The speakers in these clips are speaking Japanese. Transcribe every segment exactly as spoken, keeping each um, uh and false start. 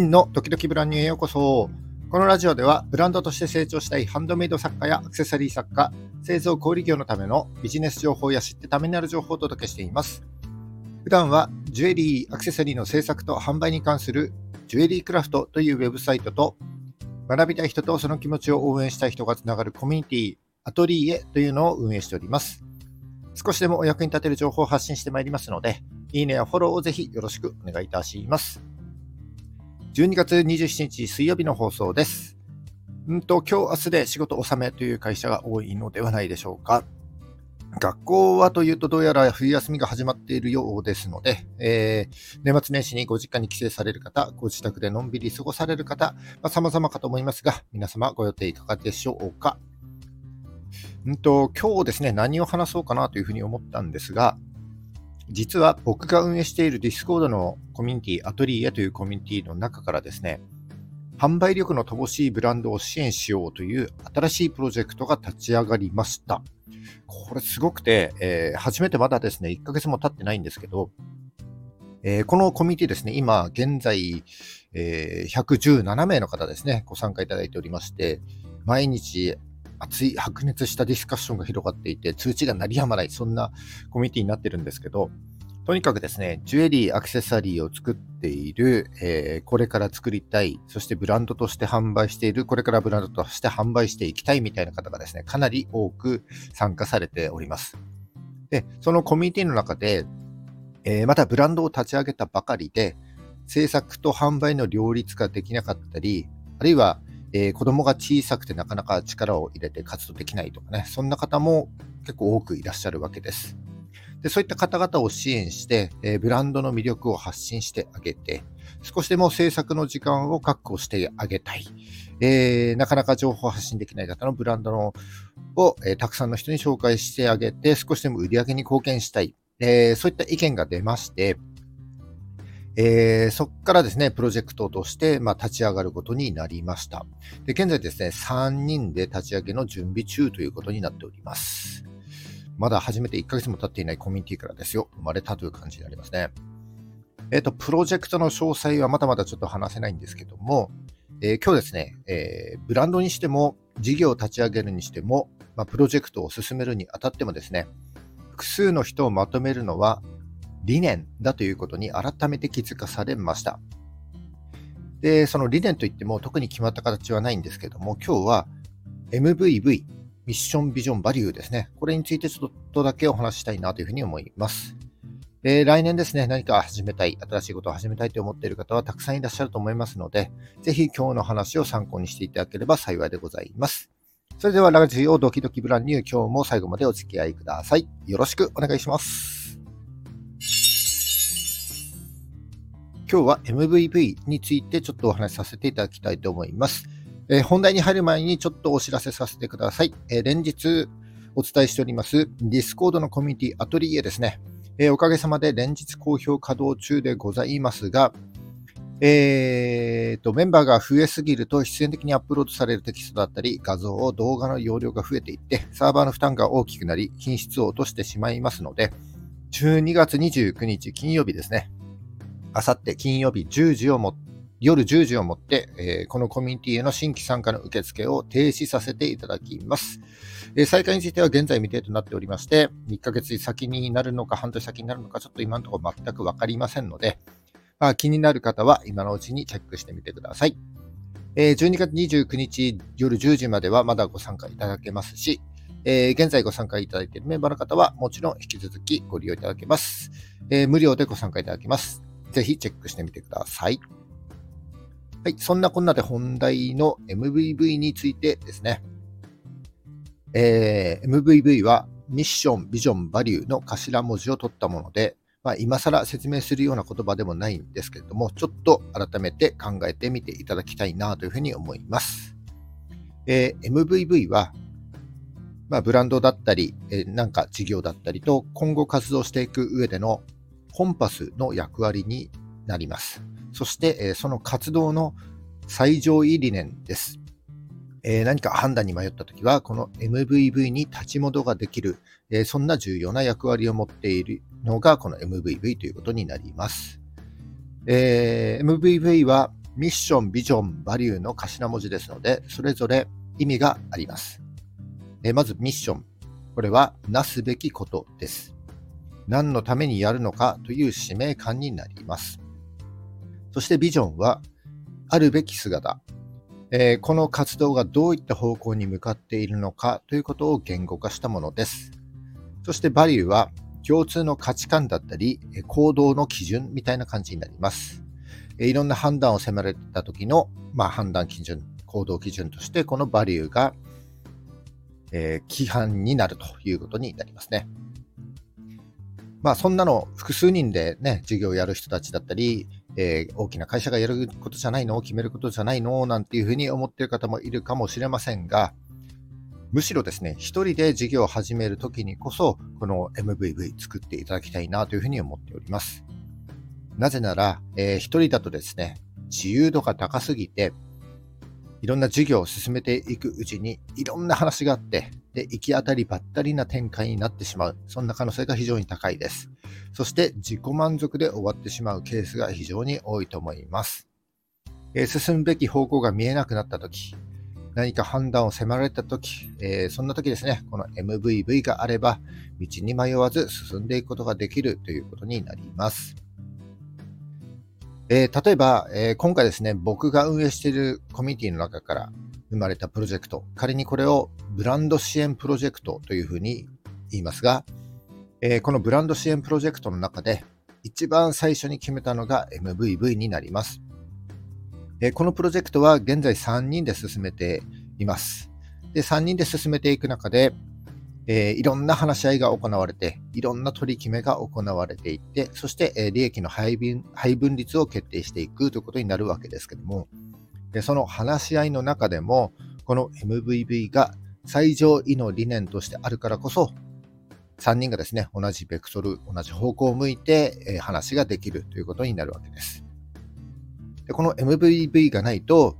真のドキドキブランニューへようこそ。このラジオではブランドとして成長したいハンドメイド作家やアクセサリー作家、製造小売業のためのビジネス情報や知ってためになる情報をお届けしています。普段はジュエリー・アクセサリーの制作と販売に関するジュエリークラフトというウェブサイトと、学びたい人とその気持ちを応援したい人がつながるコミュニティアトリエというのを運営しております。少しでもお役に立てる情報を発信してまいりますので、いいねやフォローをぜひよろしくお願いいたします。じゅうにがつにじゅうしちにち水曜日の放送です。うんと今日明日で仕事納めという会社が多いのではないでしょうか。学校はというと、どうやら冬休みが始まっているようですので、えー、年末年始にご実家に帰省される方、ご自宅でのんびり過ごされる方、まあ、様々かと思いますが、皆様ご予定いかがでしょうか。うんと今日ですね、何を話そうかなというふうに思ったんですが、実は僕が運営している Discord のコミュニティアトリエというコミュニティの中からですね、販売力の乏しいブランドを支援しようという新しいプロジェクトが立ち上がりました。これすごくて、えー、初めてまだですねいっかげつも経ってないんですけど、えー、このコミュニティですね、今現在、えー、ひゃくじゅうななめいの方ですね、ご参加いただいておりまして、毎日熱い白熱したディスカッションが広がっていて、通知が鳴りやまない、そんなコミュニティになってるんですけど、とにかくですね、ジュエリーアクセサリーを作っている、えー、これから作りたい、そしてブランドとして販売している、これからブランドとして販売していきたいみたいな方がですね、かなり多く参加されております。で、そのコミュニティの中で、えー、またブランドを立ち上げたばかりで、制作と販売の両立ができなかったり、あるいはえー、子供が小さくてなかなか力を入れて活動できないとかね、そんな方も結構多くいらっしゃるわけです。で、そういった方々を支援して、えー、ブランドの魅力を発信してあげて、少しでも制作の時間を確保してあげたい、えー、なかなか情報発信できない方のブランドのを、えー、たくさんの人に紹介してあげて、少しでも売り上げに貢献したい、えー、そういった意見が出まして、えー、そこからですね、プロジェクトとして、まあ、立ち上がることになりました。で、現在ですね、さんにんで立ち上げの準備中ということになっております。まだ始めていっかげつも経っていないコミュニティからですよ、生まれたという感じになりますね。えっと、プロジェクトの詳細はまだまだちょっと話せないんですけども、えー、今日ですね、えー、ブランドにしても、事業を立ち上げるにしても、まあ、プロジェクトを進めるにあたってもですね、複数の人をまとめるのは、理念だということに改めて気づかされました。で、その理念といっても特に決まった形はないんですけども、今日は エムブイブイ、ミッションビジョンバリューですね。これについてちょっとだけお話ししたいなというふうに思います。で、来年ですね、何か始めたい、新しいことを始めたいと思っている方はたくさんいらっしゃると思いますので、ぜひ今日の話を参考にしていただければ幸いでございます。それではラジオドキドキブランニュー、今日も最後までお付き合いください。よろしくお願いします。今日は エムブイブイ についてちょっとお話しさせていただきたいと思います。えー、本題に入る前にちょっとお知らせさせてください。えー、連日お伝えしております Discord のコミュニティアトリエですね、えー。おかげさまで連日好評稼働中でございますが、えーと、メンバーが増えすぎると必然的にアップロードされるテキストだったり、画像を動画の容量が増えていって、サーバーの負担が大きくなり、品質を落としてしまいますので、じゅうにがつにじゅうくにち金曜日ですね。あさって金曜日じゅうじをも夜じゅうじをもって、えー、このコミュニティへの新規参加の受付を停止させていただきます。えー、再開については現在未定となっておりまして、いっかげつ先になるのか半年先になるのか、ちょっと今のところ全く分かりませんので、まあ、気になる方は今のうちにチェックしてみてください。えー、じゅうにがつにじゅうくにち夜じゅうじまではまだご参加いただけますし、えー、現在ご参加いただいているメンバーの方はもちろん引き続きご利用いただけます。えー、無料でご参加いただけます。ぜひチェックしてみてください。はい、そんなこんなで本題の エムブイブイ についてですね、えー、エムブイブイ はミッション、ビジョン、バリューの頭文字を取ったもので、まあ、今更説明するような言葉でもないんですけれども、ちょっと改めて考えてみていただきたいなというふうに思います。えー、エムブイブイ は、まあ、ブランドだったり、えー、なんか事業だったりと今後活動していく上でのコンパスの役割になります。そしてその活動の最上位理念です。何か判断に迷ったときはこの エムブイブイ に立ち戻りができる、そんな重要な役割を持っているのがこの エムブイブイ ということになります。えー、エムブイブイ はミッション、ビジョン、バリューの頭文字ですので、それぞれ意味があります。えまずミッション。これはなすべきことです。何のためにやるのかという使命感になります。そしてビジョンはあるべき姿。えー、この活動がどういった方向に向かっているのかということを言語化したものです。そしてバリューは共通の価値観だったり行動の基準みたいな感じになります。いろんな判断を迫られた時の、まあ、判断基準、行動基準としてこのバリューが、えー、規範になるということになりますね。まあ、そんなの複数人でね、事業をやる人たちだったり、えー、大きな会社がやることじゃないの、決めることじゃないのなんていうふうに思っている方もいるかもしれませんが、むしろですね、一人で事業を始めるときにこそこの エムブイブイ 作っていただきたいなというふうに思っております。なぜなら、えー、一人だとですね、自由度が高すぎて、いろんな事業を進めていくうちにいろんな話があって、で行き当たりばったりな展開になってしまう、そんな可能性が非常に高いです。そして自己満足で終わってしまうケースが非常に多いと思います。えー、進むべき方向が見えなくなったとき、何か判断を迫られたとき、えー、そんなときですね、この エムブイブイ があれば道に迷わず進んでいくことができるということになります。えー、例えば、えー、今回ですね、僕が運営しているコミュニティの中から生まれたプロジェクト、仮にこれをブランド支援プロジェクトというふうに言いますが、えー、このブランド支援プロジェクトの中で一番最初に決めたのが エムブイブイ になります。えー、このプロジェクトは現在さんにんで進めています。で、さんにんで進めていく中で、えー、いろんな話し合いが行われて、いろんな取り決めが行われていって、そして、えー、利益の配分、配分率を決定していくということになるわけですけども、でその話し合いの中でもこの エムブイブイ が最上位の理念としてあるからこそ、さんにんがですね、同じベクトル、同じ方向を向いて、えー、話ができるということになるわけです。でこの エムブイブイ がないと、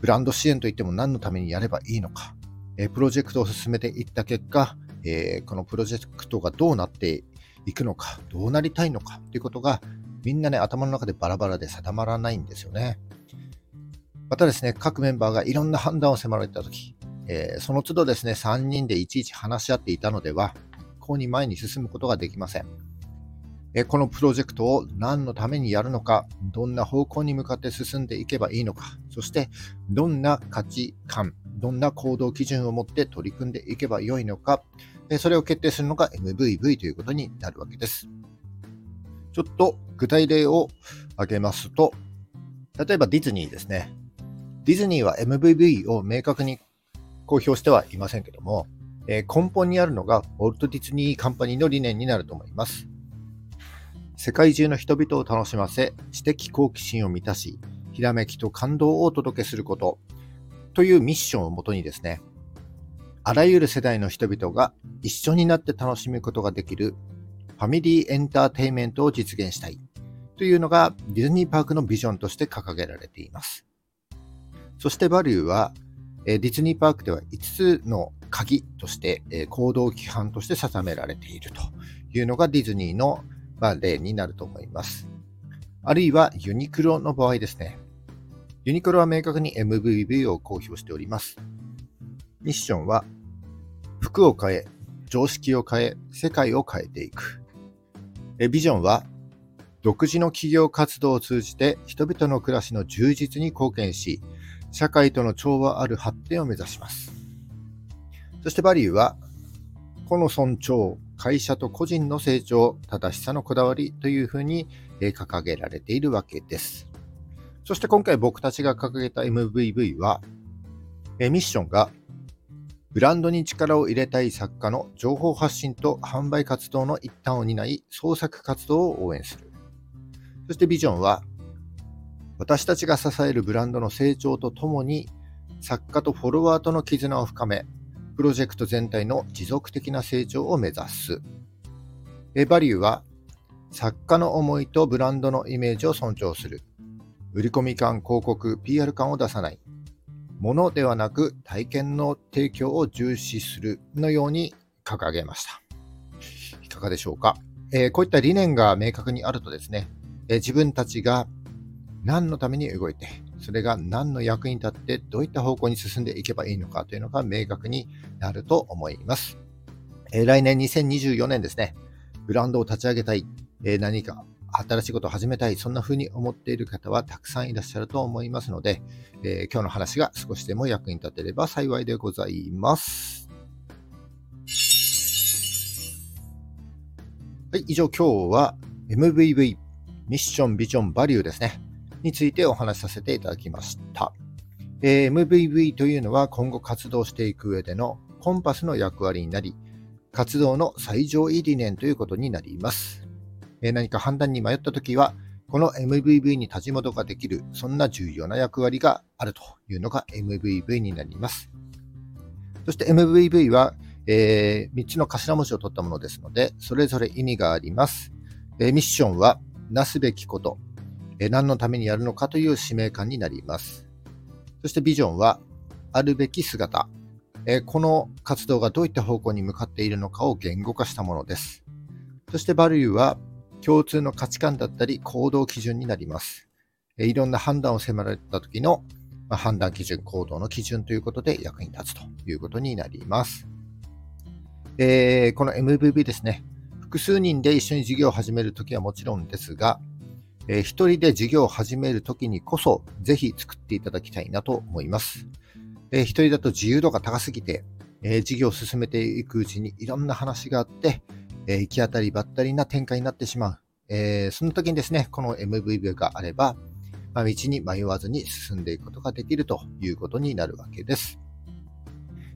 ブランド支援といっても何のためにやればいいのか、プロジェクトを進めていった結果、えー、このプロジェクトがどうなっていくのか、どうなりたいのかということが、みんなね、頭の中でバラバラで定まらないんですよね。またですね、各メンバーがいろんな判断を迫られたとき、えー、その都度ですね、さんにんでいちいち話し合っていたのでは、こうに前に進むことができません。えー、このプロジェクトを何のためにやるのか、どんな方向に向かって進んでいけばいいのか、そしてどんな価値観、どんな行動基準を持って取り組んでいけばよいのか、それを決定するのが エムブイブイ ということになるわけです。ちょっと具体例を挙げますと、例えばディズニーですね。ディズニーは エムブイブイ を明確に公表してはいませんけども、根本にあるのがウォルト・ディズニー・カンパニーの理念になると思います。世界中の人々を楽しませ、知的好奇心を満たし、ひらめきと感動をお届けすること、というミッションをもとにですね、あらゆる世代の人々が一緒になって楽しむことができるファミリーエンターテインメントを実現したいというのがディズニーパークのビジョンとして掲げられています。そしてバリューはディズニーパークではいつつの鍵として行動規範として定められているというのがディズニーの例になると思います。あるいはユニクロの場合ですね。ユニクロは明確に エムブイブイ を公表しております。ミッションは、服を変え、常識を変え、世界を変えていく。ビジョンは、独自の企業活動を通じて人々の暮らしの充実に貢献し、社会との調和ある発展を目指します。そしてバリューは、個の尊重、会社と個人の成長、正しさのこだわりというふうに掲げられているわけです。そして今回僕たちが掲げた エムブイブイ は、えミッションがブランドに力を入れたい作家の情報発信と販売活動の一端を担い、創作活動を応援する。そしてビジョンは、私たちが支えるブランドの成長とともに、作家とフォロワーとの絆を深め、プロジェクト全体の持続的な成長を目指す。えバリューは、作家の思いとブランドのイメージを尊重する。売り込み感、広告、ピーアール 感を出さない。ものではなく体験の提供を重視するのように掲げました。いかがでしょうか。えー、こういった理念が明確にあるとですね、えー、自分たちが何のために動いて、それが何の役に立ってどういった方向に進んでいけばいいのかというのが明確になると思います。えー、来年にせんにじゅうよねんですね、ブランドを立ち上げたい、えー、何か新しいことを始めたい、そんな風に思っている方はたくさんいらっしゃると思いますので、えー、今日の話が少しでも役に立てれば幸いでございます。はい、以上、今日は エムブイブイ ミッションビジョンバリューですねについてお話しさせていただきました。えー、エムブイブイ というのは今後活動していく上でのコンパスの役割になり、活動の最上位理念ということになります。えー、何か判断に迷ったときはこの エムブイブイ に立ち戻りができる、そんな重要な役割があるというのが エムブイブイ になります。そして エムブイブイ は、えー、みっつの頭文字を取ったものですので、それぞれ意味があります。えー、ミッションはなすべきこと、えー、何のためにやるのかという使命感になります。そしてビジョンはあるべき姿、えー、この活動がどういった方向に向かっているのかを言語化したものです。そしてバリューは共通の価値観だったり行動基準になります。えいろんな判断を迫られた時の、まあ、判断基準、行動の基準ということで役に立つということになります。えー、この エムブイブイ ですね、複数人で一緒に事業を始めるときはもちろんですが、えー、一人で事業を始めるときにこそぜひ作っていただきたいなと思います。えー、一人だと自由度が高すぎて、えー、事業を進めていくうちにいろんな話があって行き当たりばったりな展開になってしまう、えー、その時にですね、この エムブイブイ があれば、まあ、道に迷わずに進んでいくことができるということになるわけです。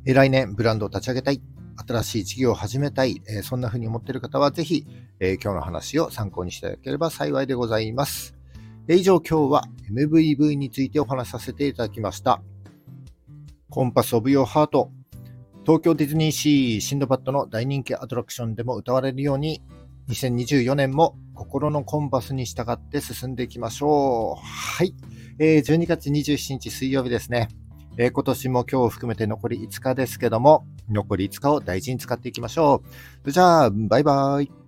えー、来年ブランドを立ち上げたい、新しい事業を始めたい、えー、そんな風に思っている方はぜひ、えー、今日の話を参考にしていただければ幸いでございます。えー、以上、今日は エムブイブイ についてお話しさせていただきました。コンパスオブヨーハート、東京ディズニーシー、シンドバッドの大人気アトラクションでも歌われるように、にせんにじゅうよねんも心のコンパスに従って進んでいきましょう。はい、えー、じゅうにがつにじゅうしちにち水曜日ですね。えー、今年も今日を含めて残りいつかですけども、残りいつかを大事に使っていきましょう。じゃあ、バイバイ。